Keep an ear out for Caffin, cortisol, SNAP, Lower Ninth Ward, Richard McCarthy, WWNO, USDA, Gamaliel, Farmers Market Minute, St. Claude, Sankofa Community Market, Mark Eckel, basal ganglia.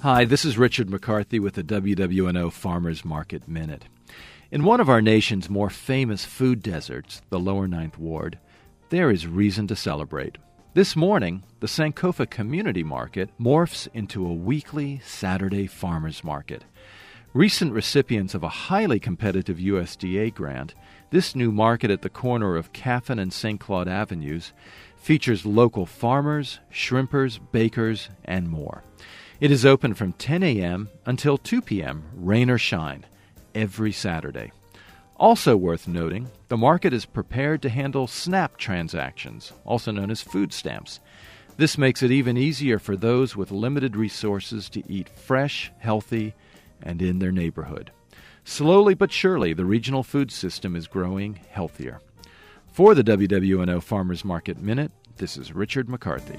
Hi, this is Richard McCarthy with the WWNO Farmers Market Minute. In one of our nation's more famous food deserts, the Lower Ninth Ward, there is reason to celebrate. This morning, the Sankofa Community Market morphs into a weekly Saturday farmers market. Recent recipients of a highly competitive USDA grant, this new market at the corner of Caffin and St. Claude Avenues features local farmers, shrimpers, bakers, and more. It is open from 10 a.m. until 2 p.m., rain or shine, every Saturday. Also worth noting, the market is prepared to handle SNAP transactions, also known as food stamps. This makes it even easier for those with limited resources to eat fresh, healthy, and in their neighborhood. Slowly but surely, the regional food system is growing healthier. For the WWNO Farmers Market Minute, this is Richard McCarthy.